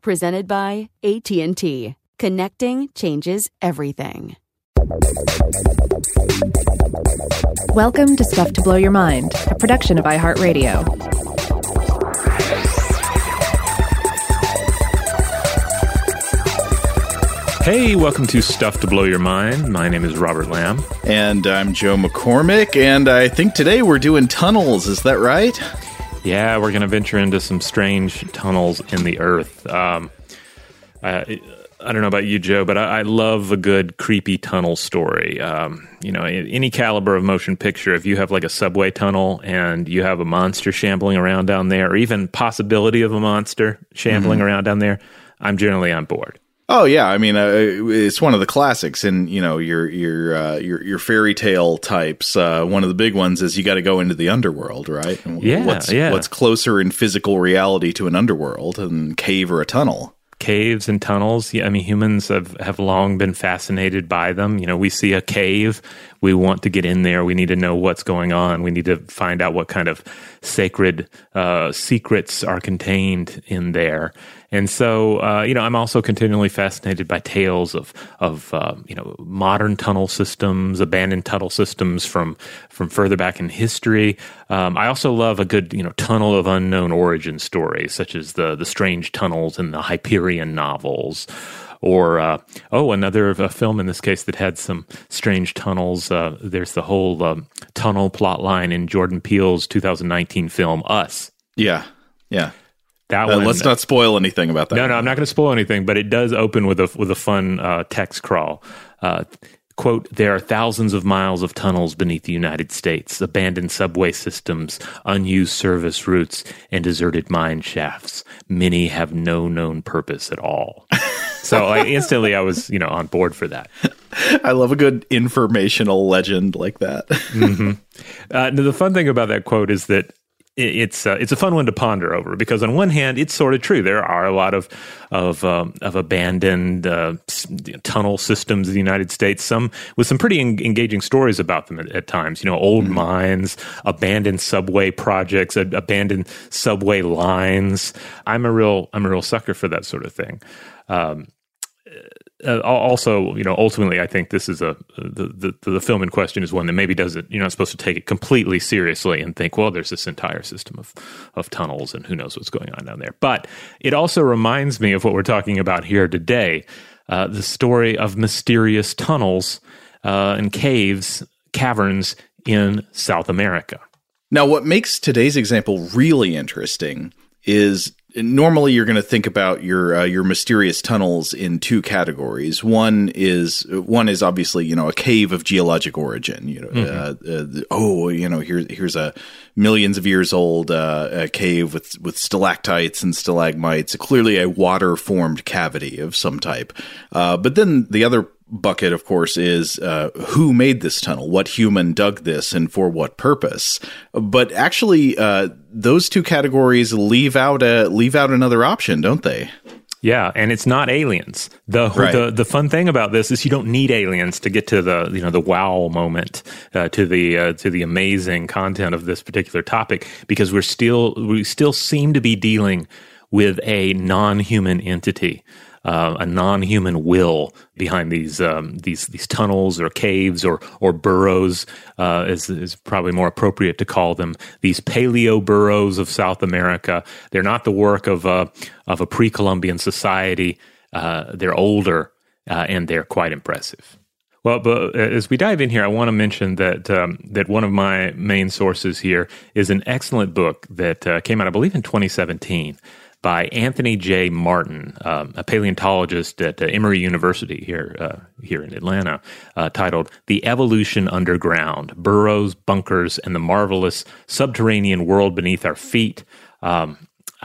Presented by AT&T. Connecting changes everything. Welcome to Stuff to Blow Your Mind, a production of iHeartRadio. Hey, welcome to Stuff to Blow Your Mind. My name is Robert Lamb. And I'm Joe McCormick, and I think today we're doing tunnels, is that right? Yeah, we're going to venture into some strange tunnels in the earth. I don't know about you, Joe, but I love a good creepy tunnel story. You know, any caliber of motion picture, if you have like a subway tunnel and you have a monster shambling around down there, or even possibility of a monster shambling around down there, I'm generally on board. Oh yeah, I mean it's one of the classics, and you know your fairy tale types. One of the big ones is you got to go into the underworld, right? And what's closer in physical reality to an underworld than cave or a tunnel? Caves and tunnels. Yeah, I mean humans have long been fascinated by them. You know, we see a cave, we want to get in there. We need to know what's going on. We need to find out what kind of sacred secrets are contained in there. And so, you know, I'm also continually fascinated by tales of you know, modern tunnel systems, abandoned tunnel systems from further back in history. I also love a good, you know, tunnel of unknown origin story, such as the strange tunnels in the Hyperion novels. Or, another film in this case that had some strange tunnels. There's the whole tunnel plot line in Jordan Peele's 2019 film, Us. Yeah. That one, let's not spoil anything about that. No, I'm not going to spoil anything, but it does open with a fun text crawl. Quote, "There are thousands of miles of tunnels beneath the United States, abandoned subway systems, unused service routes, and deserted mine shafts. Many have no known purpose at all." So instantly I was, you know, on board for that. I love a good informational legend like that. The fun thing about that quote is that it's a fun one to ponder over, because on one hand it's sort of true. There are a lot of abandoned tunnel systems in the United States, some with some pretty engaging stories about them at times. You know, old mines, abandoned subway projects, abandoned subway lines. I'm a real sucker for that sort of thing. Also, you know, ultimately, I think this is the film in question is one that maybe doesn't, you're not supposed to take it completely seriously and think, well, there's this entire system of tunnels and who knows what's going on down there. But it also reminds me of what we're talking about here today, the story of mysterious tunnels and caverns in South America. Now, what makes today's example really interesting is normally you're going to think about your mysterious tunnels in two categories. One is obviously, you know, a cave of geologic origin. You know, here's a millions of years old a cave with stalactites and stalagmites. Clearly, a water formed cavity of some type. But then the other bucket, of course, is who made this tunnel? What human dug this, and for what purpose? But actually, those two categories leave out another option, don't they? Yeah, and it's not aliens. The fun thing about this is you don't need aliens to get to the the wow moment, to the amazing content of this particular topic, because we still seem to be dealing with a non-human entity. A non-human will behind these tunnels or caves or burrows is probably more appropriate to call them. These paleo burrows of South America, they're not the work of a pre-Columbian society. They're older and they're quite impressive. Well, but as we dive in here, I want to mention that one of my main sources here is an excellent book that came out, I believe, in 2017. By Anthony J. Martin, a paleontologist at Emory University here in Atlanta, titled "The Evolution Underground: Burrows, Bunkers, and the Marvelous Subterranean World Beneath Our Feet." I've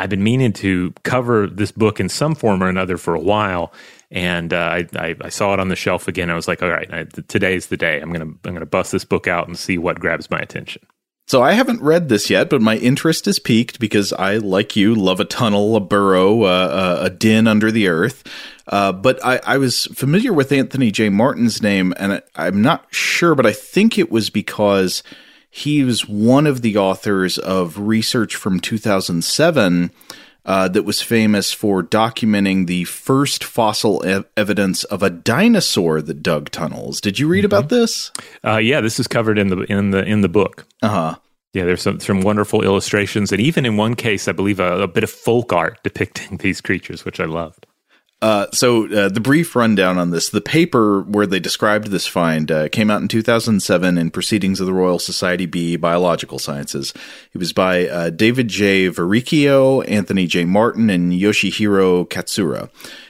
been meaning to cover this book in some form or another for a while, and I saw it on the shelf again. I was like, "All right, today's the day. I'm gonna bust this book out and see what grabs my attention." So I haven't read this yet, but my interest is piqued because I, like you, love a tunnel, a burrow, a den under the earth. But I was familiar with Anthony J. Martin's name, and I'm not sure, but I think it was because he was one of the authors of research from 2007 that was famous for documenting the first fossil evidence of a dinosaur that dug tunnels. Did you read about this? Yeah, this is covered in the book. Uh-huh. Yeah, there's some wonderful illustrations, and even in one case, I believe a bit of folk art depicting these creatures, which I loved. So the brief rundown on this, the paper where they described this find came out in 2007 in Proceedings of the Royal Society B, Biological Sciences. It was by David J. Varricchio, Anthony J. Martin, and Yoshihiro Katsura.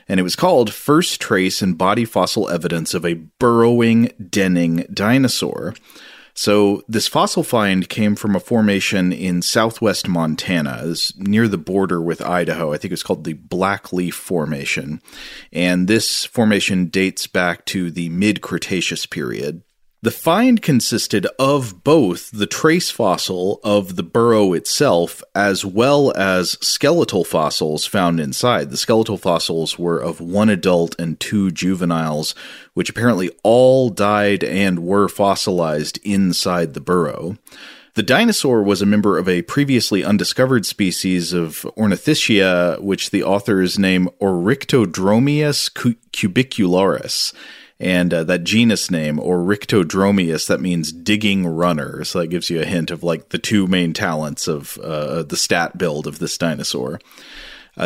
And it was called First Trace and Body Fossil Evidence of a Burrowing Denning Dinosaur. So this fossil find came from a formation in southwest Montana. It's near the border with Idaho. I think it's called the Blackleaf Formation. And this formation dates back to the mid-Cretaceous period. The find consisted of both the trace fossil of the burrow itself as well as skeletal fossils found inside. The skeletal fossils were of one adult and two juveniles, which apparently all died and were fossilized inside the burrow. The dinosaur was a member of a previously undiscovered species of Ornithischia, which the authors name Oryctodromius cubicularis. And that genus name, Oryctodromius, that means digging runner. So that gives you a hint of like the two main talents of the stat build of this dinosaur.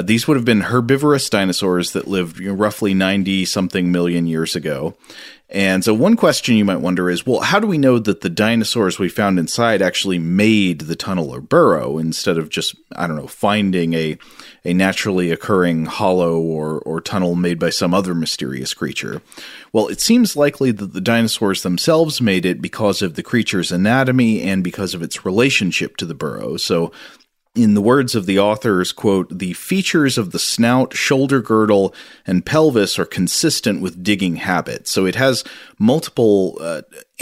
These would have been herbivorous dinosaurs that lived roughly 90-something million years ago. And so one question you might wonder is, well, how do we know that the dinosaurs we found inside actually made the tunnel or burrow instead of just, I don't know, finding a naturally occurring hollow or tunnel made by some other mysterious creature? Well, it seems likely that the dinosaurs themselves made it because of the creature's anatomy and because of its relationship to the burrow. So in the words of the authors, quote, "The features of the snout, shoulder girdle, and pelvis are consistent with digging habit." So it has multiple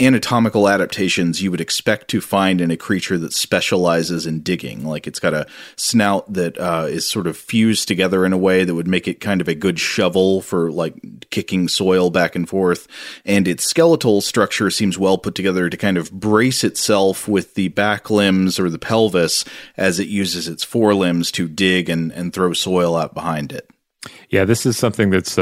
anatomical adaptations you would expect to find in a creature that specializes in digging. Like it's got a snout that is sort of fused together in a way that would make it kind of a good shovel for like kicking soil back and forth. And its skeletal structure seems well put together to kind of brace itself with the back limbs or the pelvis as it uses its forelimbs to dig and throw soil out behind it. Yeah, this is something that's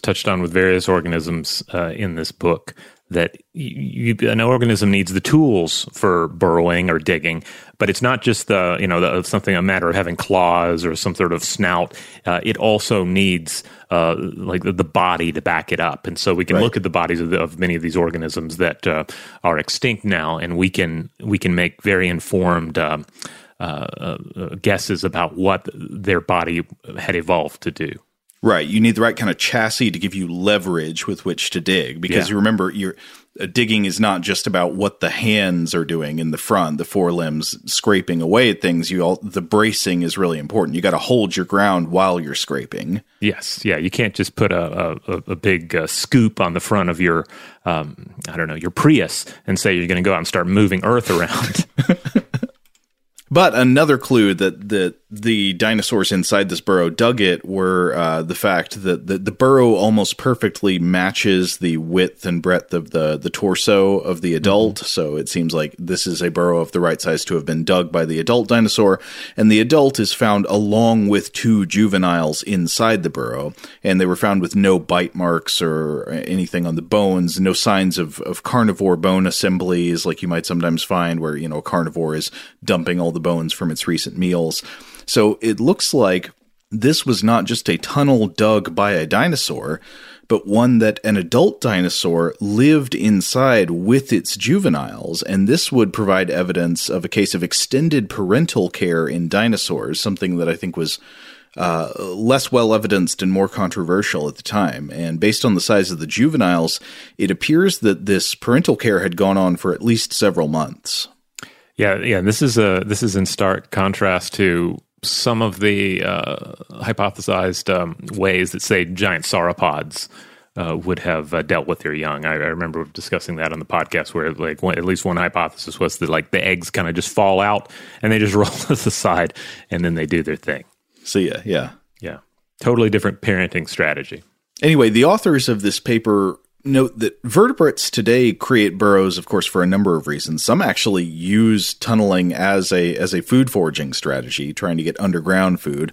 touched on with various organisms in this book. that an organism needs the tools for burrowing or digging, but it's not just a matter of having claws or some sort of snout. It also needs the body to back it up, and so we can look at the bodies of many of these organisms that are extinct now, and we can make very informed guesses about what their body had evolved to do. Right. You need the right kind of chassis to give you leverage with which to dig, because you remember digging is not just about what the hands are doing in the front, the forelimbs scraping away at things. The bracing is really important. You got to hold your ground while you're scraping. Yes. Yeah. You can't just put a big scoop on the front of your, your Prius and say you're going to go out and start moving earth around. But another clue that the dinosaurs inside this burrow dug it were the fact that the burrow almost perfectly matches the width and breadth of the torso of the adult. Mm-hmm. So it seems like this is a burrow of the right size to have been dug by the adult dinosaur. And the adult is found along with two juveniles inside the burrow. And they were found with no bite marks or anything on the bones, no signs of carnivore bone assemblies like you might sometimes find where, a carnivore is dumping all the bones from its recent meals. So it looks like this was not just a tunnel dug by a dinosaur, but one that an adult dinosaur lived inside with its juveniles, and this would provide evidence of a case of extended parental care in dinosaurs, something that I think was less well evidenced and more controversial at the time. And based on the size of the juveniles, it appears that this parental care had gone on for at least several months. Yeah, this is in stark contrast to some of the hypothesized ways that, say, giant sauropods would have dealt with their young. I remember discussing that on the podcast where, at least one hypothesis was that, the eggs kind of just fall out and they just roll to the side and then they do their thing. See ya, yeah. Yeah, totally different parenting strategy. Anyway, the authors of this paper note that vertebrates today create burrows, of course, for a number of reasons. Some actually use tunneling as a food foraging strategy, trying to get underground food.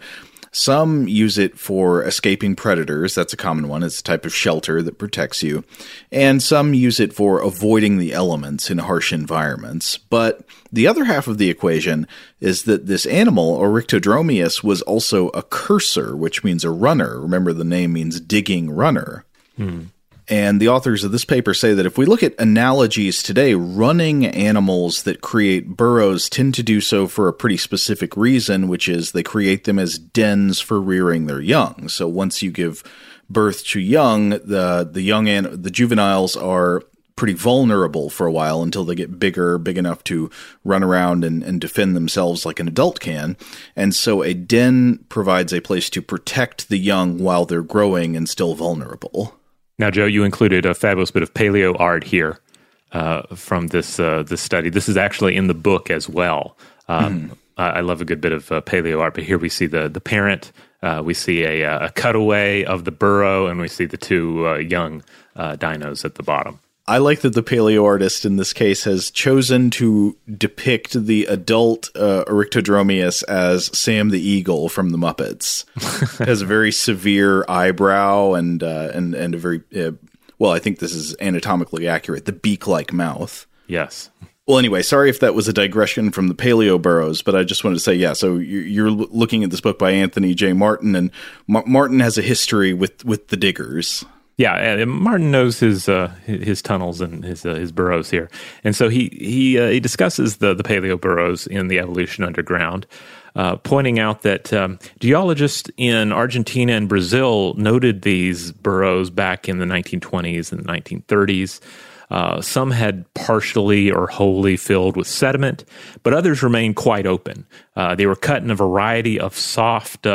Some use it for escaping predators. That's a common one. It's a type of shelter that protects you. And some use it for avoiding the elements in harsh environments. But the other half of the equation is that this animal, Oryctodromius, was also a cursor, which means a runner. Remember, the name means digging runner. Hmm. And the authors of this paper say that if we look at analogies today, running animals that create burrows tend to do so for a pretty specific reason, which is they create them as dens for rearing their young. So once you give birth to young, the juveniles are pretty vulnerable for a while until they get big enough to run around and defend themselves like an adult can. And so a den provides a place to protect the young while they're growing and still vulnerable. Now, Joe, you included a fabulous bit of paleo art here from this study. This is actually in the book as well. I love a good bit of paleo art, but here we see the parent, we see a cutaway of the burrow, and we see the two young dinos at the bottom. I like that the paleo artist in this case has chosen to depict the adult Oryctodromius as Sam the Eagle from the Muppets. It has a very severe eyebrow and a very I think this is anatomically accurate. The beak-like mouth. Yes. Well, anyway, sorry if that was a digression from the paleo burrows, but I just wanted to say, so you're looking at this book by Anthony J. Martin, and Martin has a history with the diggers. Yeah, and Martin knows his tunnels and his burrows here, and so he discusses the paleo burrows in The Evolution Underground, pointing out that geologists in Argentina and Brazil noted these burrows back in the 1920s and the 1930s. Some had partially or wholly filled with sediment, but others remained quite open. They were cut in a variety of soft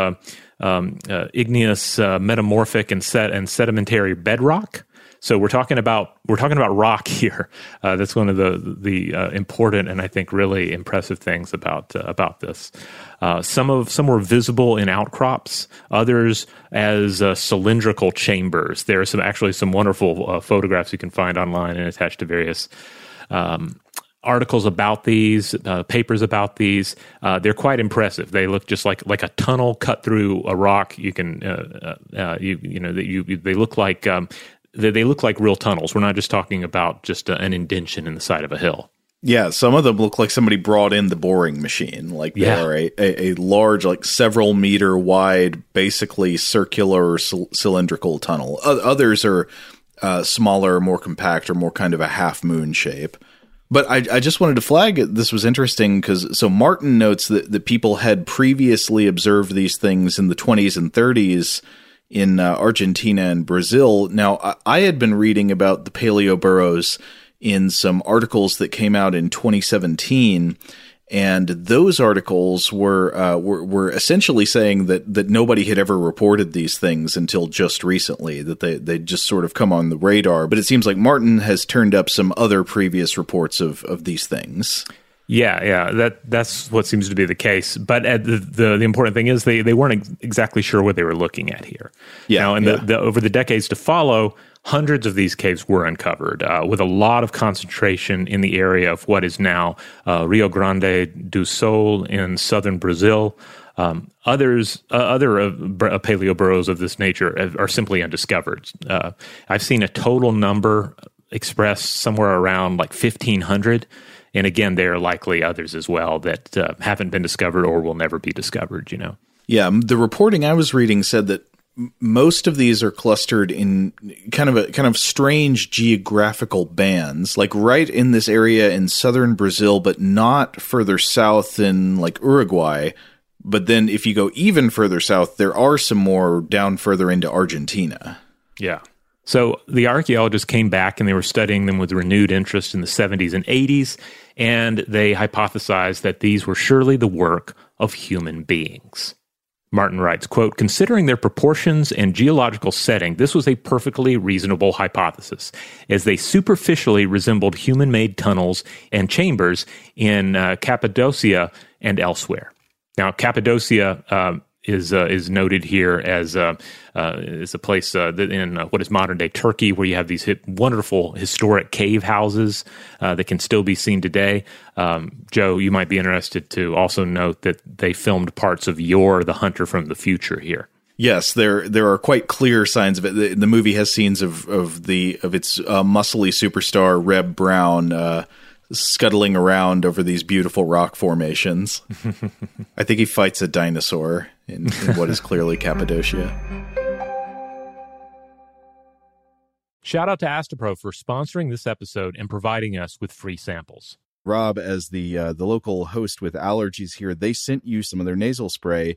igneous, metamorphic, and sedimentary bedrock. So we're talking about rock here. That's one of the important and I think really impressive things about this. Some were visible in outcrops, others as cylindrical chambers. There are some wonderful photographs you can find online and attached to various articles about these, papers about these. They're quite impressive. They look just like a tunnel cut through a rock. You can they look like they look like real tunnels. We're not just talking about just an indention in the side of a hill. Yeah, some of them look like somebody brought in the boring machine. Like they are a large, like several meter wide, basically circular cylindrical tunnel. Others are smaller, more compact, or more kind of a half moon shape. But I just wanted to flag this was interesting because so Martin notes that people had previously observed these things in the 20s and 30s in Argentina and Brazil. Now, I had been reading about the paleo burrows in some articles that came out in 2017, and those articles were essentially saying that nobody had ever reported these things until just recently, that they just sort of come on the radar. But it seems like Martin has turned up some other previous reports of these things. Yeah, that's what seems to be the case. But the important thing is they weren't exactly sure what they were looking at here. Yeah, now, over the decades to follow, hundreds of these caves were uncovered, with a lot of concentration in the area of what is now Rio Grande do Sul in southern Brazil. Other paleo burrows of this nature are simply undiscovered. I've seen a total number expressed somewhere around like 1,500. And again, there are likely others as well that haven't been discovered or will never be discovered, you know. Yeah, the reporting I was reading said that most of these are clustered in kind of strange geographical bands, like right in this area in southern Brazil, but not further south in like Uruguay. But then if you go even further south, there are some more down further into Argentina. Yeah. So the archaeologists came back and they were studying them with renewed interest in the 70s and 80s, and they hypothesized that these were surely the work of human beings. Martin writes, quote, "Considering their proportions and geological setting, this was a perfectly reasonable hypothesis, as they superficially resembled human-made tunnels and chambers in Cappadocia and elsewhere." Now, Cappadocia is noted here as a place in what is modern-day Turkey, where you have these wonderful historic cave houses that can still be seen today. Joe, you might be interested to also note that they filmed parts of Yor, the Hunter from the Future here. Yes, there are quite clear signs of it. The movie has scenes of its muscly superstar Reb Brown scuttling around over these beautiful rock formations. I think he fights a dinosaur in what is clearly Cappadocia. Shout out to Astepro for sponsoring this episode and providing us with free samples. Rob, as the local host with allergies here, they sent you some of their nasal spray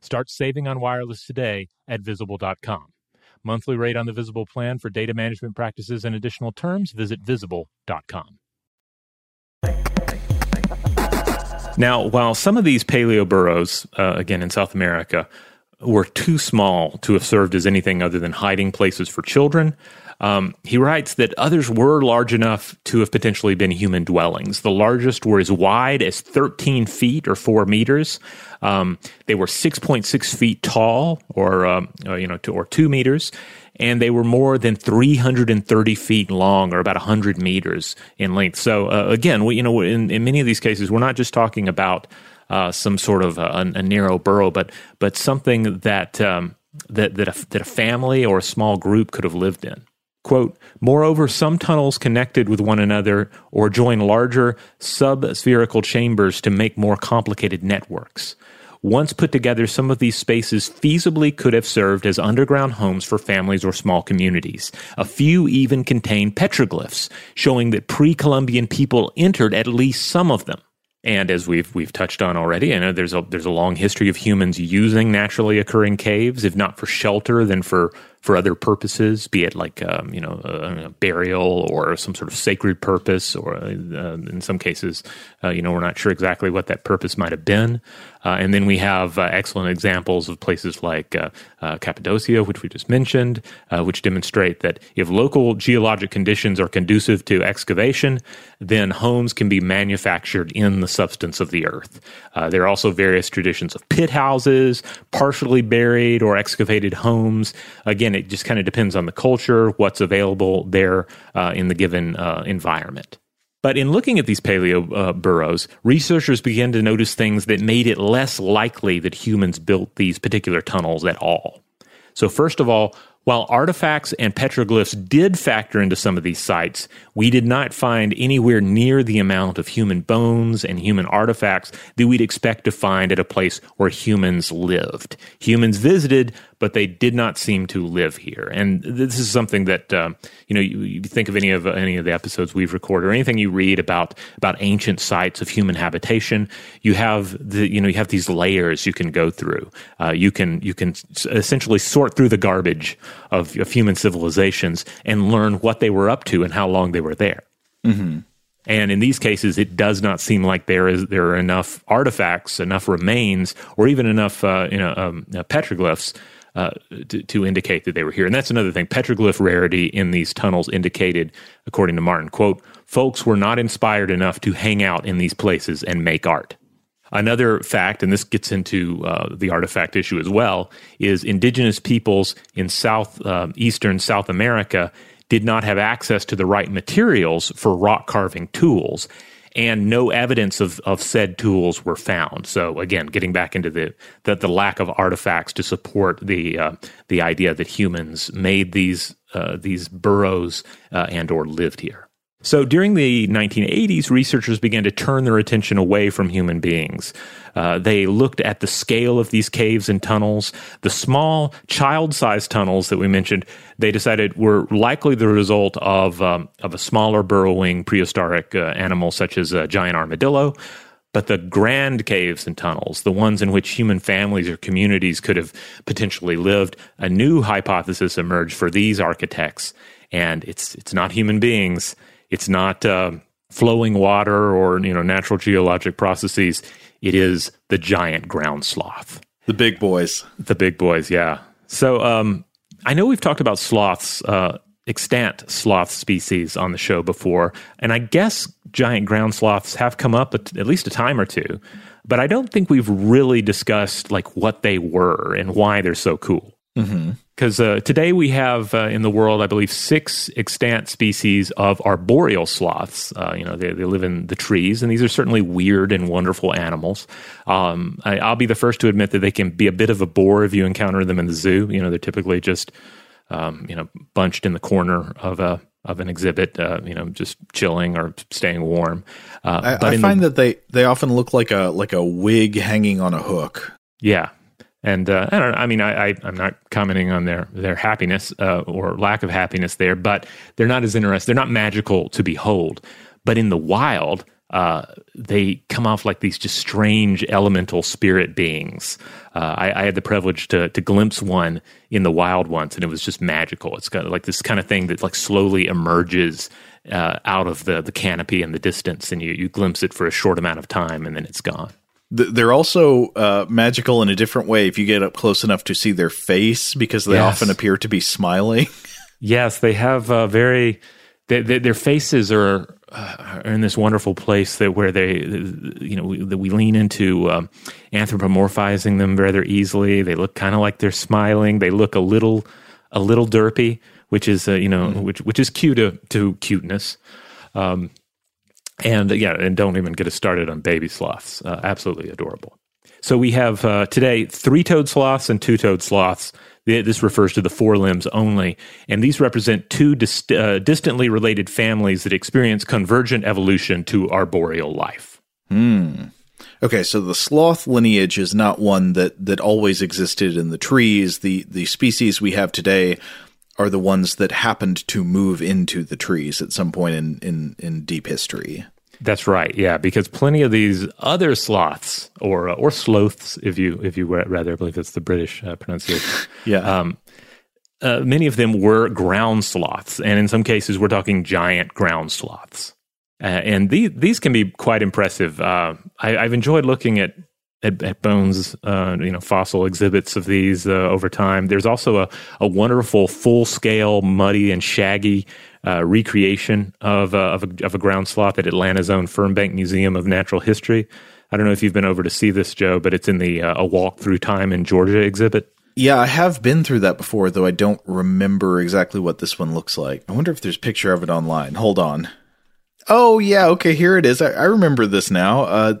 Start saving on wireless today at Visible.com. Monthly rate on the Visible plan for data management practices and additional terms, visit Visible.com. Now, while some of these paleo burrows, again in South America, were too small to have served as anything other than hiding places for children, he writes that others were large enough to have potentially been human dwellings. The largest were as wide as 13 feet or 4 meters. They were 6.6 feet tall, or 2 meters, and they were more than 330 feet long, or about 100 meters in length. So again, in many of these cases, we're not just talking about some sort of a narrow burrow, but something that a family or a small group could have lived in. Quote, moreover, some tunnels connected with one another or join larger sub-spherical chambers to make more complicated networks. Once put together, some of these spaces feasibly could have served as underground homes for families or small communities. A few even contain petroglyphs, showing that pre-Columbian people entered at least some of them. And as we've touched on already, I know there's a long history of humans using naturally occurring caves, if not for shelter, then for other purposes, be it like burial or some sort of sacred purpose, or in some cases, we're not sure exactly what that purpose might have been. And then we have excellent examples of places like Cappadocia, which we just mentioned, which demonstrate that if local geologic conditions are conducive to excavation, then homes can be manufactured in the substance of the earth. There are also various traditions of pit houses, partially buried or excavated homes. Again, it just kind of depends on the culture, what's available there in the given environment. But in looking at these paleo burrows, researchers began to notice things that made it less likely that humans built these particular tunnels at all. So first of all, while artifacts and petroglyphs did factor into some of these sites, we did not find anywhere near the amount of human bones and human artifacts that we'd expect to find at a place where humans lived. Humans visited, but they did not seem to live here. And this is something that, you think of any of the episodes we've recorded or anything you read about ancient sites of human habitation, you have these layers you can go through. You can essentially sort through the garbage of human civilizations and learn what they were up to and how long they were there. Mm-hmm. And in these cases, it does not seem like there are enough artifacts, enough remains, or even enough petroglyphs to indicate that they were here. And that's another thing. Petroglyph rarity in these tunnels indicated, according to Martin, quote, folks were not inspired enough to hang out in these places and make art. Another fact, and this gets into the artifact issue as well, is indigenous peoples in eastern South America did not have access to the right materials for rock carving tools, and no evidence of said tools were found. So again, getting back into the lack of artifacts to support the idea that humans made these burrows and or lived here. So during the 1980s, researchers began to turn their attention away from human beings. They looked at the scale of these caves and tunnels. The small, child-sized tunnels that we mentioned, they decided were likely the result of a smaller burrowing prehistoric animal such as a giant armadillo. But the grand caves and tunnels, the ones in which human families or communities could have potentially lived, a new hypothesis emerged for these architects. And it's not human beings. It's not flowing water or natural geologic processes. It is the giant ground sloth. The big boys. The big boys, yeah. So I know we've talked about sloths, extant sloth species on the show before, and I guess giant ground sloths have come up at least a time or two, but I don't think we've really discussed like what they were and why they're so cool. Mm-hmm. Because today we have in the world, I believe, 6 extant species of arboreal sloths. They live in the trees, and these are certainly weird and wonderful animals. I'll be the first to admit that they can be a bit of a bore if you encounter them in the zoo. They're typically just bunched in the corner of an exhibit, just chilling or staying warm. But I find that they often look like a wig hanging on a hook. Yeah. And I don't know, I mean, I'm not commenting on their happiness or lack of happiness there, but they're not as interesting. They're not magical to behold. But in the wild, they come off like these just strange elemental spirit beings. I had the privilege to glimpse one in the wild once, and it was just magical. It's got like this kind of thing that like slowly emerges out of the canopy in the distance, and you glimpse it for a short amount of time, and then it's gone. They're also magical in a different way if you get up close enough to see their face, because they often appear to be smiling. Yes, they have their faces are in this wonderful place that where they, we lean into anthropomorphizing them rather easily. They look kind of like they're smiling. They look a little derpy, which is which is cute to cuteness. And don't even get us started on baby sloths. Absolutely adorable. So we have today 3-toed sloths and 2-toed sloths. This refers to the four limbs only. And these represent two distantly related families that experience convergent evolution to arboreal life. Okay, so the sloth lineage is not one that always existed in the trees. The species we have today are the ones that happened to move into the trees at some point in deep history. That's right, yeah, because plenty of these other sloths or sloths, if you rather, I believe that's the British pronunciation. Yeah. Many of them were ground sloths, and in some cases, we're talking giant ground sloths. And these can be quite impressive. I've enjoyed looking at bones, fossil exhibits of these over time. There's also a wonderful full-scale, muddy and shaggy recreation of a ground sloth at Atlanta's own Fernbank Museum of Natural History. I don't know if you've been over to see this, Joe, but it's in the A Walk Through Time in Georgia exhibit. Yeah, I have been through that before, though I don't remember exactly what this one looks like. I wonder if there's a picture of it online. Hold on. Oh, yeah, okay, here it is. I remember this now.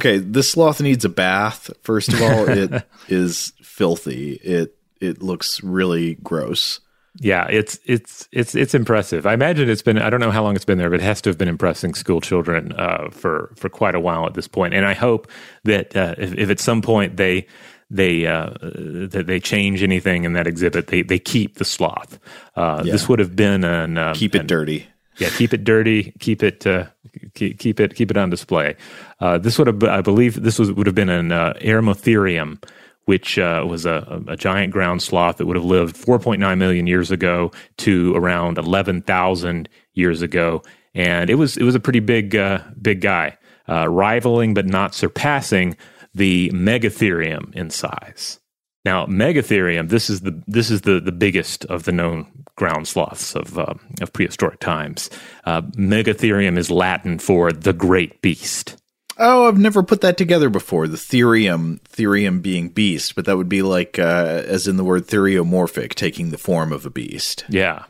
This sloth needs a bath. First of all, it is filthy. It looks really gross. Yeah, it's impressive. I imagine it's been, I don't know how long it's been there, but it has to have been impressing school children for quite a while at this point. And I hope that if at some point they change anything in that exhibit, they keep the sloth. This would have been an keep it dirty. Yeah, keep it dirty. Keep it. Keep it on display. This would have been an Erimotherium, which was a giant ground sloth that would have lived 4.9 million years ago to around 11,000 years ago, and it was a pretty big guy, rivaling but not surpassing the Megatherium in size. Now, Megatherium, this is the biggest of the known ground sloths of prehistoric times. Megatherium is Latin for the great beast. Oh, I've never put that together before. The therium being beast, but that would be like, as in the word theriomorphic, taking the form of a beast. Yeah.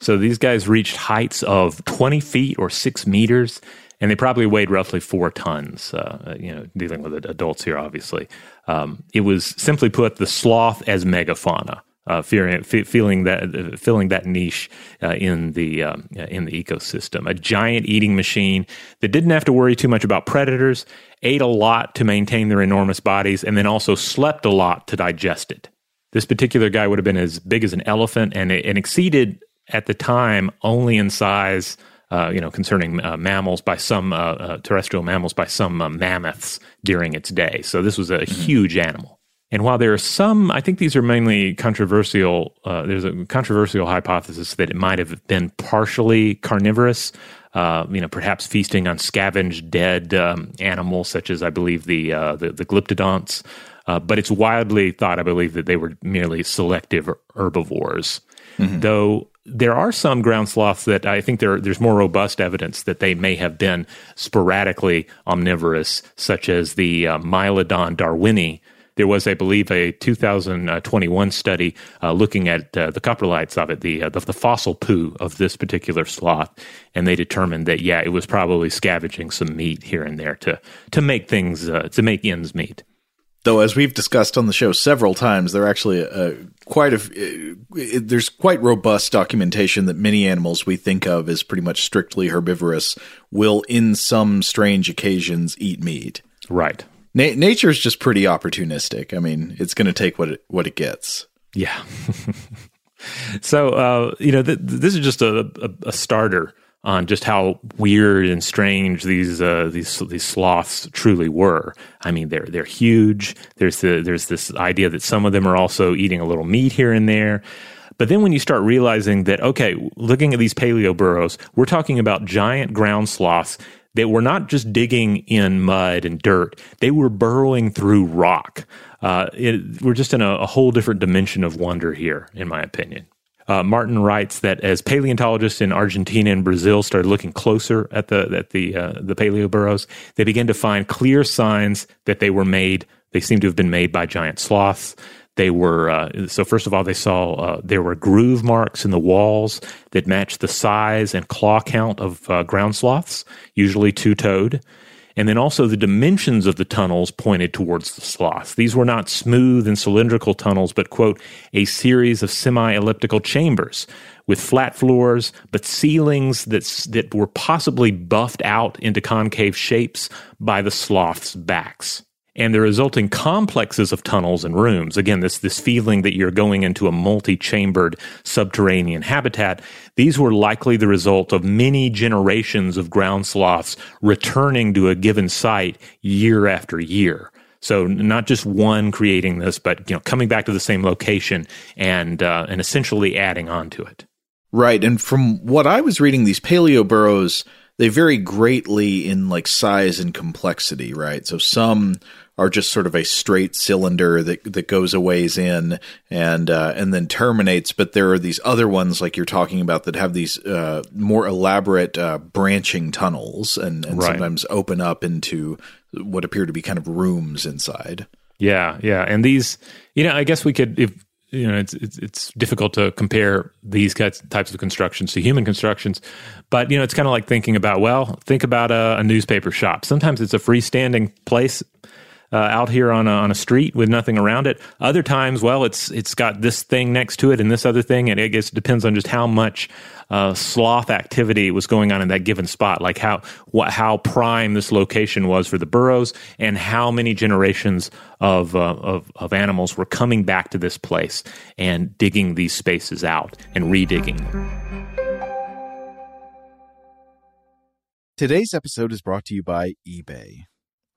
So these guys reached heights of 20 feet or 6 meters, and they probably weighed roughly 4 tons, dealing with adults here, obviously. It was, simply put, the sloth as megafauna, filling that niche in the ecosystem. A giant eating machine that didn't have to worry too much about predators, ate a lot to maintain their enormous bodies, and then also slept a lot to digest it. This particular guy would have been as big as an elephant and exceeded, at the time, only in size, concerning mammals by some terrestrial mammals by some mammoths during its day. So this was a huge animal. And while there are some, I think these are mainly controversial. There's a controversial hypothesis that it might have been partially carnivorous, perhaps feasting on scavenged dead animals, such as I believe the glyptodonts. But it's widely thought, I believe, that they were merely selective herbivores, though. There are some ground sloths that I think there's more robust evidence that they may have been sporadically omnivorous, such as the Mylodon darwinii. There was, I believe, a 2021 study looking at the coprolites of it, the fossil poo of this particular sloth, and they determined that, yeah, it was probably scavenging some meat here and there to make things, to make ends meet. Though, as we've discussed on the show several times, there are actually there's quite robust documentation that many animals we think of as pretty much strictly herbivorous will, in some strange occasions, eat meat. Right. Nature is just pretty opportunistic. I mean, it's going to take what it gets. Yeah. So, this is just a starter on just how weird and strange these sloths truly were. I mean, they're huge. There's this idea that some of them are also eating a little meat here and there. But then when you start realizing that, okay, looking at these paleo burrows, we're talking about giant ground sloths that were not just digging in mud and dirt. They were burrowing through rock. We're just in a whole different dimension of wonder here, in my opinion. Martin writes that as paleontologists in Argentina and Brazil started looking closer at the paleo burrows, they began to find clear signs that they seemed to have been made by giant sloths. They were, so first of all, they saw there were groove marks in the walls that matched the size and claw count of ground sloths, usually two-toed. And then also the dimensions of the tunnels pointed towards the sloths. These were not smooth and cylindrical tunnels, but, quote, a series of semi-elliptical chambers with flat floors, but ceilings that were possibly buffed out into concave shapes by the sloths' backs. And the resulting complexes of tunnels and rooms, again, this feeling that you're going into a multi-chambered subterranean habitat, these were likely the result of many generations of ground sloths returning to a given site year after year. So not just one creating this, but coming back to the same location and essentially adding on to it. Right, and from what I was reading, these paleo burrows, they vary greatly in size and complexity, right? So some are just sort of a straight cylinder that goes a ways in and then terminates. But there are these other ones, like you're talking about, that have these more elaborate branching tunnels and right, sometimes open up into what appear to be kind of rooms inside. Yeah, yeah. And these, I guess we could, if it's difficult to compare these types of constructions to human constructions, but it's kind of like thinking about, think about a newspaper shop. Sometimes it's a freestanding place out here on a street with nothing around it. Other times, it's got this thing next to it and this other thing, and I guess it depends on just how much sloth activity was going on in that given spot, like how prime this location was for the burrows, and how many generations of animals were coming back to this place and digging these spaces out and redigging them. Today's episode is brought to you by eBay.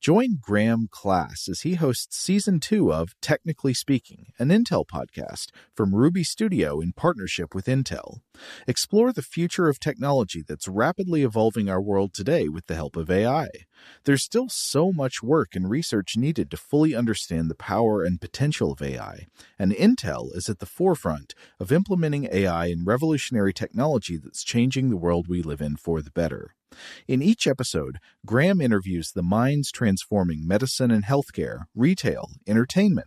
Join Graham Class as he hosts Season 2 of Technically Speaking, an Intel podcast from Ruby Studio in partnership with Intel. Explore the future of technology that's rapidly evolving our world today with the help of AI. There's still so much work and research needed to fully understand the power and potential of AI, and Intel is at the forefront of implementing AI in revolutionary technology that's changing the world we live in for the better. In each episode, Graham interviews the minds transforming medicine and healthcare, retail, entertainment,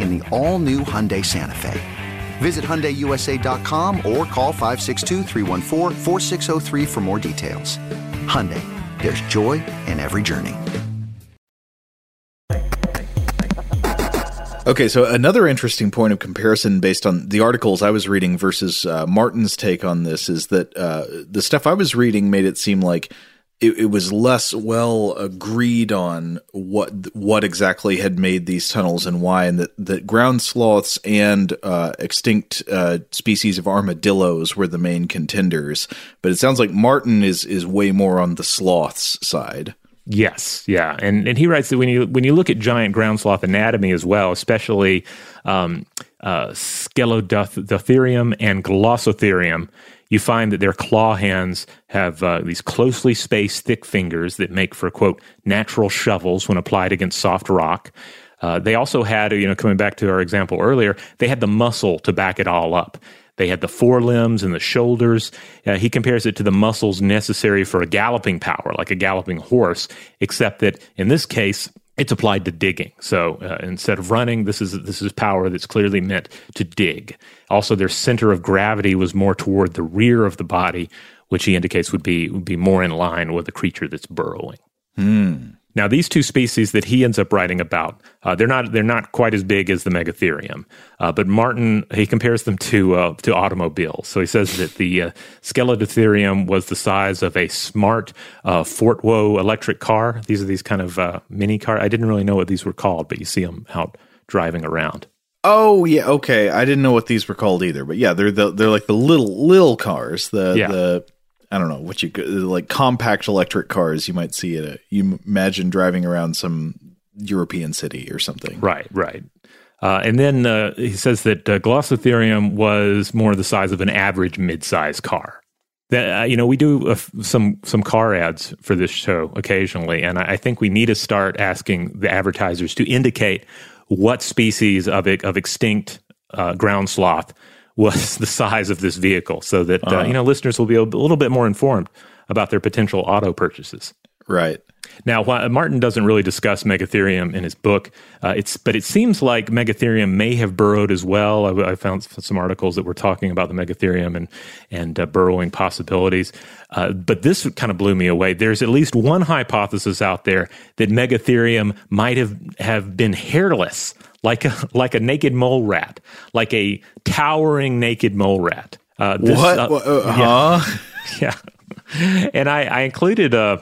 in the all-new Hyundai Santa Fe? Visit HyundaiUSA.com or call 562-314-4603 for more details. Hyundai, there's joy in every journey. Okay, so another interesting point of comparison based on the articles I was reading versus Martin's take on this is that the stuff I was reading made it seem like it was less well agreed on what exactly had made these tunnels and why, and that ground sloths and extinct species of armadillos were the main contenders. But it sounds like Martin is way more on the sloths side. Yes, yeah, and he writes that when you look at giant ground sloth anatomy as well, especially Scelidotherium and Glossotherium, you find that their claw hands have these closely spaced thick fingers that make for, quote, natural shovels when applied against soft rock. They also had, coming back to our example earlier, they had the muscle to back it all up. They had the forelimbs and the shoulders. He compares it to the muscles necessary for a galloping power, like a galloping horse, except that in this case, It's applied to digging. So instead of running, this is power that's clearly meant to dig. Also, their center of gravity was more toward the rear of the body, which he indicates would be more in line with a creature that's burrowing. Mm. Now, these two species that he ends up writing about, they're not quite as big as the Megatherium, but Martin, he compares them to automobiles. So he says that the Scelidotherium was the size of a smart Fort Whoa electric car. These are these kind of mini cars. I didn't really know what these were called, but you see them out driving around. Oh yeah, okay. I didn't know what these were called either, but yeah, they're like the little cars. I don't know what you like compact electric cars you might see you imagine driving around some European city or something. Right. And then he says that Glossotherium was more the size of an average mid-sized car. That we do some car ads for this show occasionally, and I think we need to start asking the advertisers to indicate what species of extinct ground sloth was the size of this vehicle, so that listeners will be a little bit more informed about their potential auto purchases. Right. Now, while Martin doesn't really discuss Megatherium in his book, but it seems like Megatherium may have burrowed as well. I found some articles that were talking about the Megatherium and burrowing possibilities. But this kind of blew me away. There's at least one hypothesis out there that Megatherium might have been hairless, like a naked mole rat, like a towering naked mole rat. Yeah. And I included a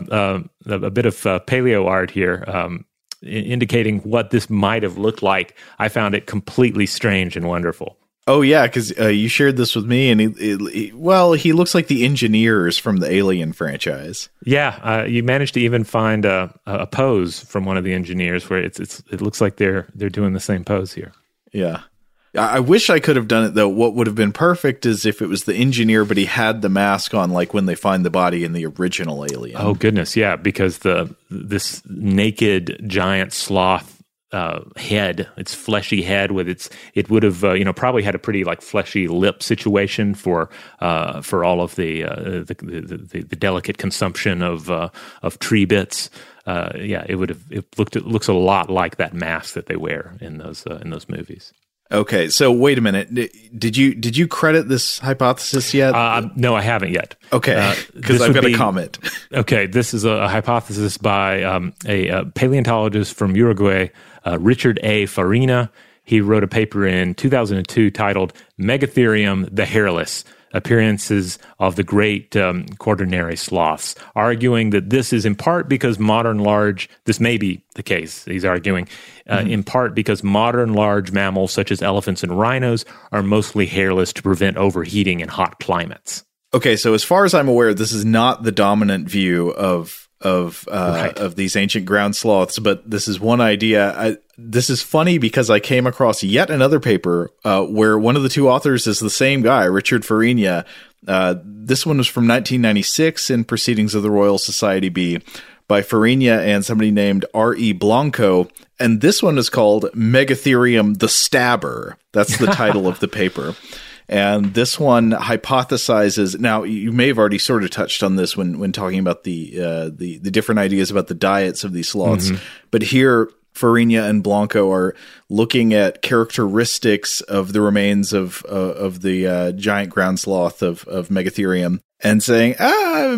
bit of paleo art here indicating what this might have looked like. I found it completely strange and wonderful. Oh, yeah, because you shared this with me, and he looks like the engineers from the Alien franchise. Yeah, you managed to even find a pose from one of the engineers where it looks like they're doing the same pose here. Yeah. I wish I could have done it, though. What would have been perfect is if it was the engineer, but he had the mask on, like when they find the body in the original Alien. Oh, goodness, yeah, because this naked giant sloth head, its fleshy head with it would have probably had a pretty like fleshy lip situation for all of the delicate consumption of tree bits. It looks a lot like that mask that they wear in those movies. Okay, so wait a minute. Did you credit this hypothesis yet? No, I haven't yet. Okay, because I've got a comment. Okay, this is a hypothesis by a paleontologist from Uruguay, Richard A. Farina. He wrote a paper in 2002 titled "Megatherium the Hairless: Appearances of the Great Quaternary Sloths," arguing that this is in part because this may be the case, he's arguing, in part because modern large mammals such as elephants and rhinos are mostly hairless to prevent overheating in hot climates. Okay, so as far as I'm aware, this is not the dominant view of these ancient ground sloths, but this is one idea. This is funny because I came across yet another paper where one of the two authors is the same guy, Richard Farina. This one was from 1996 in Proceedings of the Royal Society B by Farina and somebody named R.E. Blanco, and this one is called Megatherium the Stabber. That's the title of the paper. And this one hypothesizes. Now, you may have already sort of touched on this when talking about the different ideas about the diets of these sloths, but here Farina and Blanco are looking at characteristics of the remains of the giant ground sloth of Megatherium and saying,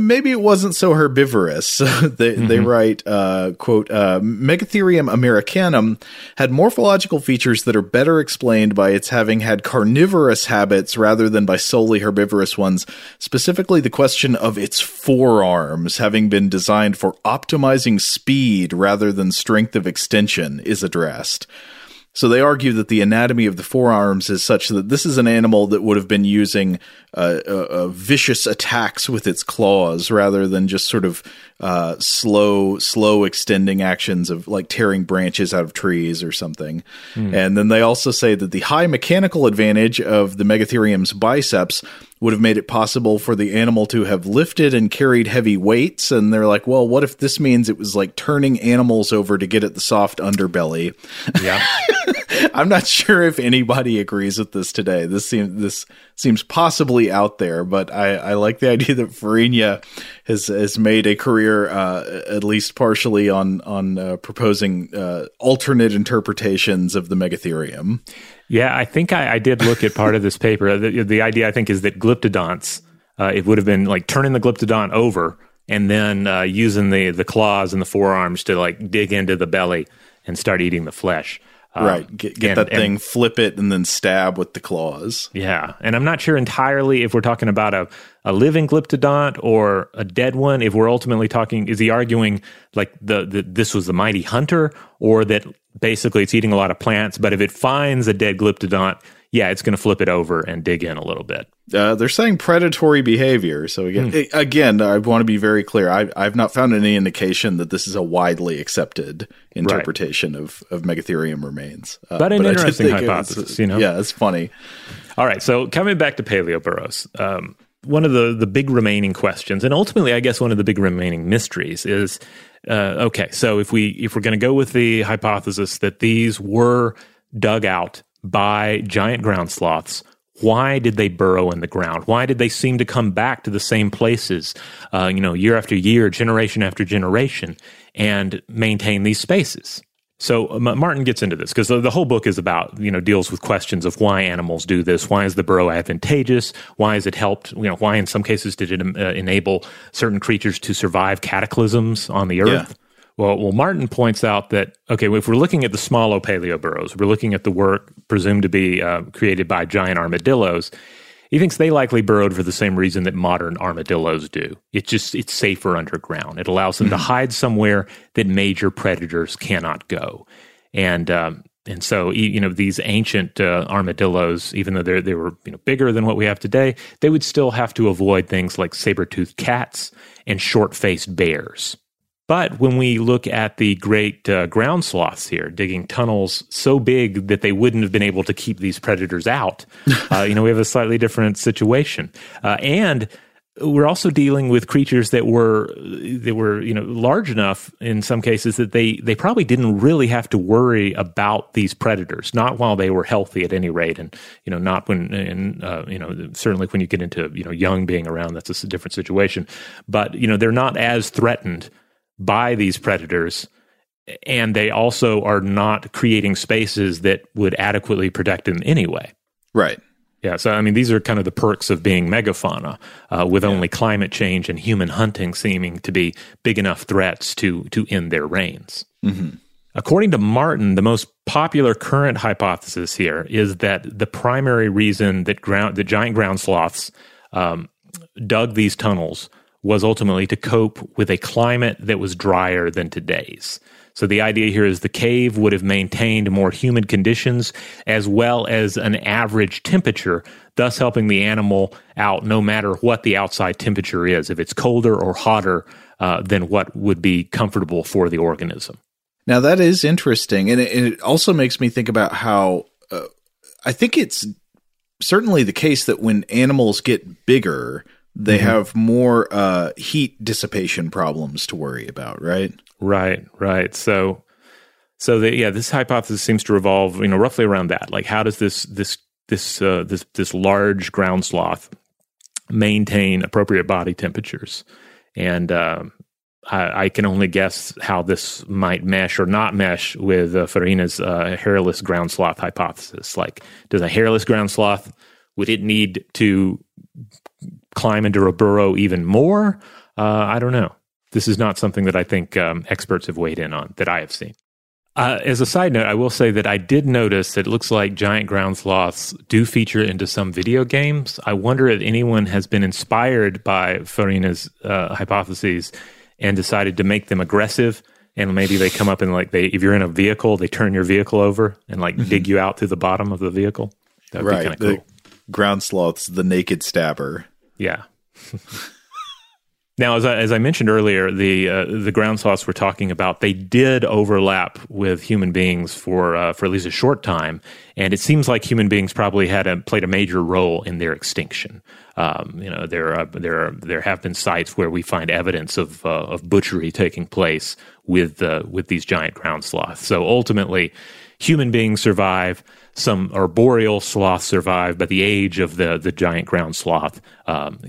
maybe it wasn't so herbivorous. So they write, quote, Megatherium americanum had morphological features that are better explained by its having had carnivorous habits rather than by solely herbivorous ones, specifically the question of its forearms having been designed for optimizing speed rather than strength of extension is addressed. So they argue that the anatomy of the forearms is such that this is an animal that would have been using vicious attacks with its claws rather than just sort of slow extending actions of like tearing branches out of trees or something. And then they also say that the high mechanical advantage of the Megatherium's biceps would have made it possible for the animal to have lifted and carried heavy weights. And they're like, well, what if this means it was like turning animals over to get at the soft underbelly? Yeah. I'm not sure if anybody agrees with this today. This seems possibly out there, but I like the idea that Varricchio has made a career, at least partially, on proposing alternate interpretations of the Megatherium. Yeah, I think I did look at part of this paper. The idea, I think, is that glyptodonts, it would have been like turning the glyptodont over and then using the claws and the forearms to like dig into the belly and start eating the flesh. Right. Get that thing, flip it, and then stab with the claws. Yeah. And I'm not sure entirely if we're talking about a living glyptodont or a dead one. If we're ultimately talking, is he arguing like this was the mighty hunter, or that basically it's eating a lot of plants, but if it finds a dead glyptodont, yeah, it's going to flip it over and dig in a little bit. They're saying predatory behavior. So again, I want to be very clear. I've not found any indication that this is a widely accepted interpretation of Megatherium remains. But an interesting hypothesis, you know? Yeah, it's funny. All right, so coming back to paleoburrows, one of the big remaining questions, and ultimately, I guess, one of the big remaining mysteries is, okay, so if we're going to go with the hypothesis that these were dug out by giant ground sloths, why did they burrow in the ground? Why did they seem to come back to the same places, year after year, generation after generation, and maintain these spaces? So Martin gets into this because the whole book is about, deals with questions of why animals do this. Why is the burrow advantageous? Why has it helped? Why in some cases did it enable certain creatures to survive cataclysms on the earth? Yeah. Well, Martin points out that, okay, if we're looking at the smaller paleoburrows, we're looking at the work presumed to be created by giant armadillos. He thinks they likely burrowed for the same reason that modern armadillos do. It's safer underground. It allows them to hide somewhere that major predators cannot go. And so, these ancient armadillos, even though they were bigger than what we have today, they would still have to avoid things like saber-toothed cats and short-faced bears. But when we look at the great ground sloths here, digging tunnels so big that they wouldn't have been able to keep these predators out, we have a slightly different situation. And we're also dealing with creatures that were large enough in some cases that they probably didn't really have to worry about these predators, not while they were healthy at any rate, and not when, and certainly when you get into young being around, that's a different situation. But they're not as threatened by these predators, and they also are not creating spaces that would adequately protect them anyway. Right. Yeah, so I mean, these are kind of the perks of being megafauna, with only climate change and human hunting seeming to be big enough threats to end their reigns. Mm-hmm. According to Martin, the most popular current hypothesis here is that the primary reason that giant ground sloths dug these tunnels was ultimately to cope with a climate that was drier than today's. So the idea here is the cave would have maintained more humid conditions as well as an average temperature, thus helping the animal out no matter what the outside temperature is, if it's colder or hotter than what would be comfortable for the organism. Now that is interesting, and it also makes me think about how I think it's certainly the case that when animals get bigger, they have more heat dissipation problems to worry about, right? Right. So this hypothesis seems to revolve, roughly around that. Like, how does this large ground sloth maintain appropriate body temperatures? And I can only guess how this might mesh or not mesh with Farina's hairless ground sloth hypothesis. Like, does a hairless ground sloth, would it need to climb into a burrow even more? I don't know. This is not something that I think experts have weighed in on that I have seen. As a side note, I will say that I did notice that it looks like giant ground sloths do feature into some video games. I wonder if anyone has been inspired by Farina's hypotheses and decided to make them aggressive, and maybe they come up and if you're in a vehicle, they turn your vehicle over and dig you out through the bottom of the vehicle. That would be kind of cool. Ground sloths, the naked stabber. Yeah. Now, as I mentioned earlier, the ground sloths we're talking about, they did overlap with human beings for at least a short time, and it seems like human beings probably played a major role in their extinction. There have been sites where we find evidence of butchery taking place with these giant ground sloths. So ultimately, human beings survive, some arboreal sloths survive, but the age of the giant ground sloth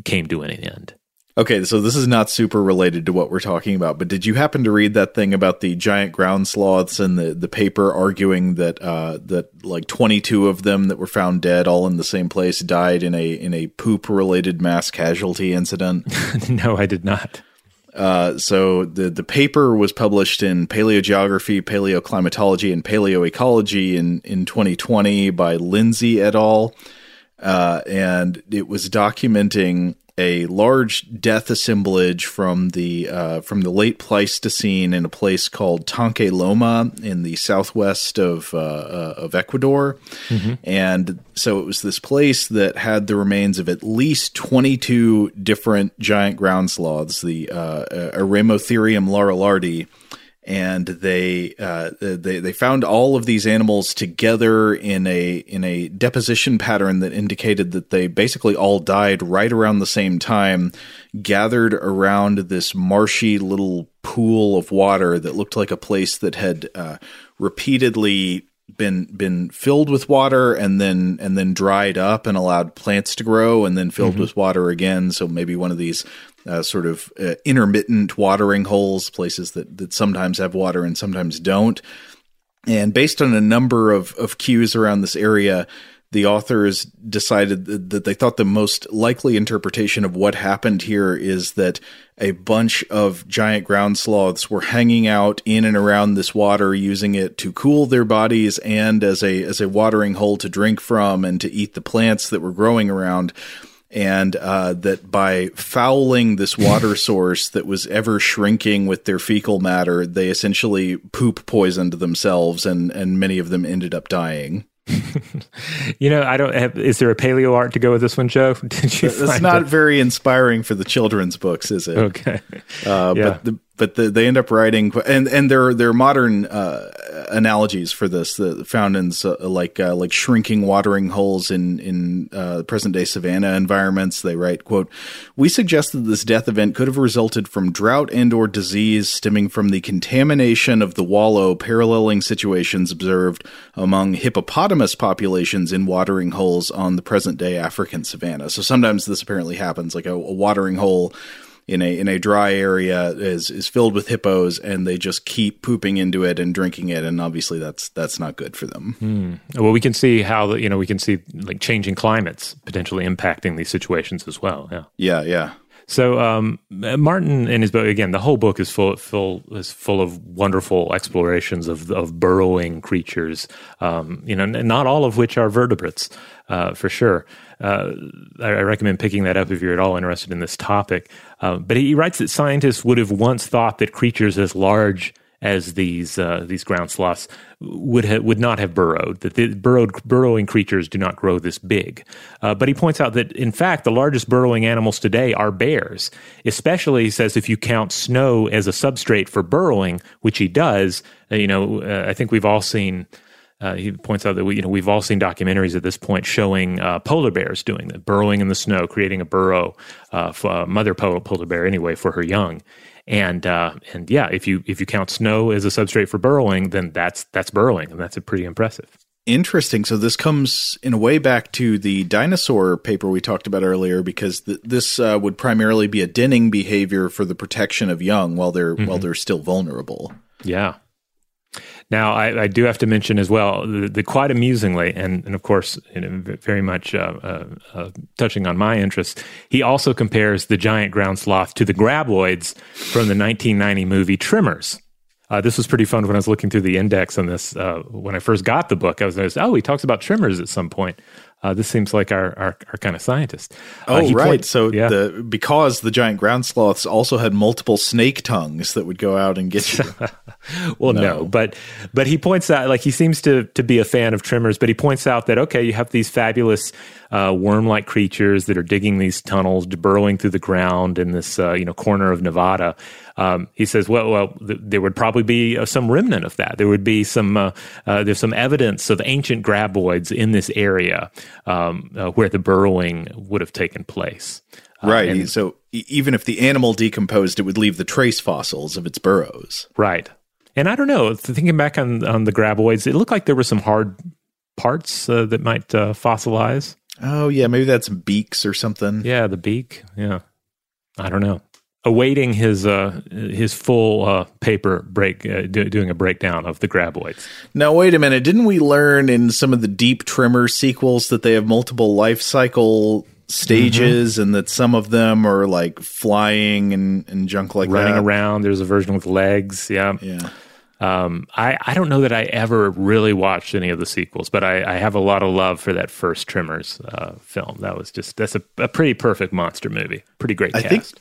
came to an end. Okay, so this is not super related to what we're talking about, but did you happen to read that thing about the giant ground sloths and the paper arguing that that like 22 of them that were found dead all in the same place died in a poop-related mass casualty incident? No, I did not. So the paper was published in Paleogeography, Paleoclimatology, and Paleoecology in 2020 by Lindsay et al. And it was documenting a large death assemblage from the late Pleistocene in a place called Tonke Loma in the southwest of Ecuador. Mm-hmm. And so it was this place that had the remains of at least 22 different giant ground sloths, the Eremotherium laurellardi. And they found all of these animals together in a deposition pattern that indicated that they basically all died right around the same time, gathered around this marshy little pool of water that looked like a place that had repeatedly been filled with water and then dried up and allowed plants to grow and then filled with water again. So maybe one of these sort of intermittent watering holes, places that sometimes have water and sometimes don't. And based on a number of cues around this area, the authors decided that they thought the most likely interpretation of what happened here is that a bunch of giant ground sloths were hanging out in and around this water, using it to cool their bodies and as a watering hole to drink from and to eat the plants that were growing around. And that by fouling this water source that was ever shrinking with their fecal matter, they essentially poop poisoned themselves, and many of them ended up dying. Is there a paleo art to go with this one, Joe? It's not very inspiring for the children's books, is it? Okay. Yeah. But they end up writing, and there are modern analogies for this that found in like shrinking watering holes in present day savanna environments. They write, quote, "We suggest that this death event could have resulted from drought and or disease stemming from the contamination of the wallow, paralleling situations observed among hippopotamus populations in watering holes on the present day African savanna." So sometimes this apparently happens, like a watering hole in a dry area is filled with hippos, and they just keep pooping into it and drinking it, and obviously that's not good for them. Well, we can see how like changing climates potentially impacting these situations as well. Yeah. So Martin in his book, again, the whole book is full of wonderful explorations of burrowing creatures. Not all of which are vertebrates, for sure. I recommend picking that up if you're at all interested in this topic. But he writes that scientists would have once thought that creatures as large as these ground sloths would not have burrowed, that the burrowing creatures do not grow this big. But he points out that, in fact, the largest burrowing animals today are bears, especially, he says, if you count snow as a substrate for burrowing, which he does. I think we've all seen... he points out that we've all seen documentaries at this point showing polar bears doing that, burrowing in the snow, creating a burrow for mother polar bear anyway for her young, and yeah, if you count snow as a substrate for burrowing, then that's burrowing, and that's pretty impressive. Interesting. So this comes in a way back to the dinosaur paper we talked about earlier, because this would primarily be a denning behavior for the protection of young while they're still vulnerable. Yeah. Now, I do have to mention as well, the quite amusingly, and of course, very much touching on my interest, he also compares the giant ground sloth to the Graboids from the 1990 movie Tremors. This was pretty fun when I was looking through the index on this. When I first got the book, I was noticed, he talks about Tremors at some point. This seems like our kind of scientist. Because the giant ground sloths also had multiple snake tongues that would go out and get you. But he points out, like, he seems to be a fan of Tremors, but he points out that, okay, you have these fabulous worm-like creatures that are digging these tunnels, burrowing through the ground in this corner of Nevada. He says, there would probably be some remnant of that. There would be there's some evidence of ancient Graboids in this area where the burrowing would have taken place. Right. So even if the animal decomposed, it would leave the trace fossils of its burrows. Right. And I don't know, thinking back on the Graboids, it looked like there were some hard parts that might fossilize. Oh, yeah. Maybe that's beaks or something. Yeah, the beak. Yeah. I don't know. Awaiting his full paper break, doing a breakdown of the Graboids. Now, wait a minute. Didn't we learn in some of the Deep Tremors sequels that they have multiple life cycle stages, and that some of them are like flying and junk like running that? Running around. There's a version with legs. Yeah. Yeah. I don't know that I ever really watched any of the sequels, but I have a lot of love for that first Tremors film. That's a pretty perfect monster movie. Pretty great cast.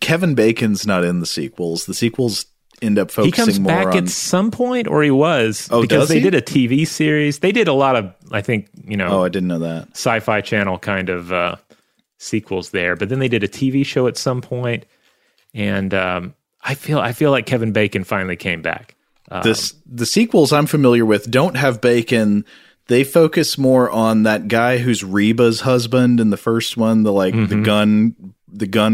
Kevin Bacon's not in the sequels. The sequels end up focusing more on... He comes back at some point, or he was. Oh, because they did a TV series. They did a lot of, I think, Oh, I didn't know that. Sci-Fi Channel kind of sequels there. But then they did a TV show at some point, and I feel like Kevin Bacon finally came back. The sequels I'm familiar with don't have Bacon. They focus more on that guy who's Reba's husband in the first one, the gun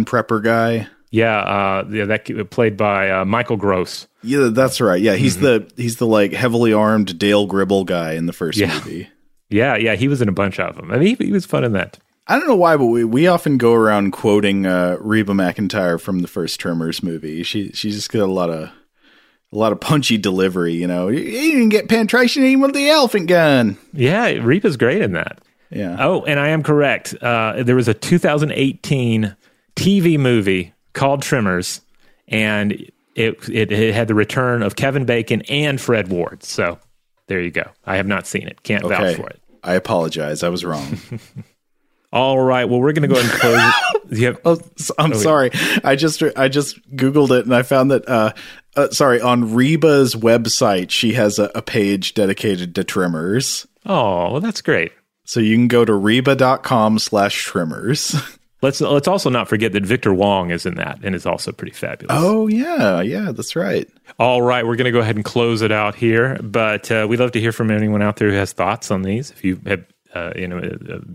prepper guy. Yeah, that played by Michael Gross. Yeah, that's right. Yeah, he's the like heavily armed Dale Gribble guy in the first movie. Yeah, he was in a bunch of them. I mean, he was fun in that. I don't know why, but we often go around quoting Reba McEntire from the first Tremors movie. She's just got a lot of punchy delivery, You didn't get penetration even with the elephant gun. Yeah, Reba's great in that. Yeah. Oh, and I am correct. There was a 2018 TV movie called Tremors, and it had the return of Kevin Bacon and Fred Ward. So there you go. I have not seen it. Can't vouch for it. I apologize. I was wrong. All right. Well, we're going to go ahead and close it. Sorry. I just Googled it, and I found that, on Reba's website, she has a page dedicated to Tremors. Oh, well, that's great. So you can go to reba.com/Tremors. Let's also not forget that Victor Wong is in that and is also pretty fabulous. Oh, yeah. Yeah, that's right. All right. We're going to go ahead and close it out here, but we'd love to hear from anyone out there who has thoughts on these. If you have...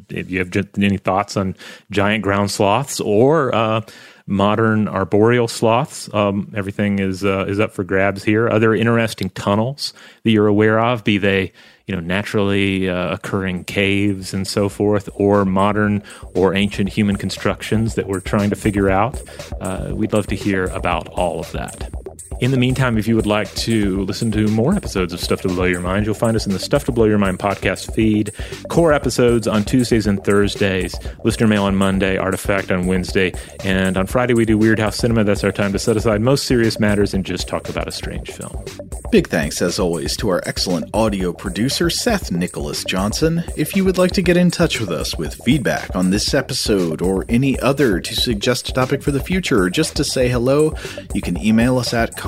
if you have any thoughts on giant ground sloths or modern arboreal sloths, everything is up for grabs here. Other interesting tunnels that you're aware of, be they naturally occurring caves and so forth, or modern or ancient human constructions that we're trying to figure out. We'd love to hear about all of that. In the meantime, if you would like to listen to more episodes of Stuff to Blow Your Mind, you'll find us in the Stuff to Blow Your Mind podcast feed. Core episodes on Tuesdays and Thursdays, Listener Mail on Monday, Artifact on Wednesday, and on Friday we do Weird House Cinema. That's our time to set aside most serious matters and just talk about a strange film. Big thanks, as always, to our excellent audio producer, Seth Nicholas Johnson. If you would like to get in touch with us with feedback on this episode or any other, to suggest a topic for the future, or just to say hello, you can email us at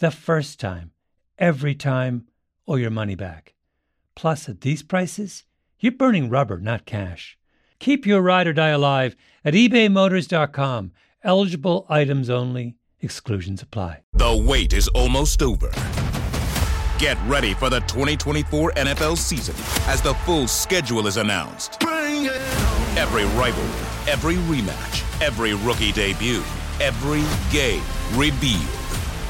the first time, every time, or your money back. Plus, at these prices, you're burning rubber, not cash. Keep your ride or die alive at ebaymotors.com. Eligible items only. Exclusions apply. The wait is almost over. Get ready for the 2024 NFL season as the full schedule is announced. Bring it on. Every rivalry, every rematch, every rookie debut, every game revealed.